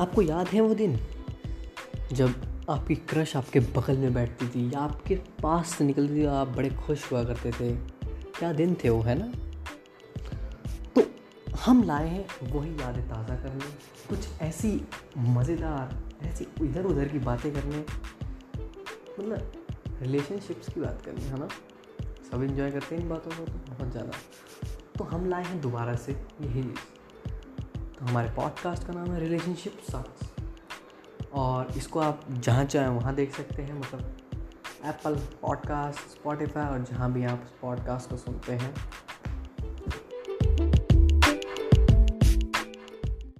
आपको याद है वो दिन जब आपकी क्रश आपके बगल में बैठती थी या आपके पास से निकलती थी, आप बड़े खुश हुआ करते थे? क्या दिन थे वो, है ना? तो हम लाए हैं वही यादें ताज़ा करने, कुछ ऐसी मज़ेदार, ऐसी इधर उधर की बातें करने, मतलब रिलेशनशिप्स की बात करनी, है ना? सब एंजॉय करते हैं इन बातों को तो बहुत ज़्यादा। तो हम लाए हैं दोबारा से यही चीज़। तो हमारे पॉडकास्ट का नाम है रिलेशनशिप सक्स, और इसको आप जहाँ चाहें वहाँ देख सकते हैं, मतलब एप्पल पॉडकास्ट, स्पॉटिफाई और जहाँ भी आप पॉडकास्ट को सुनते हैं।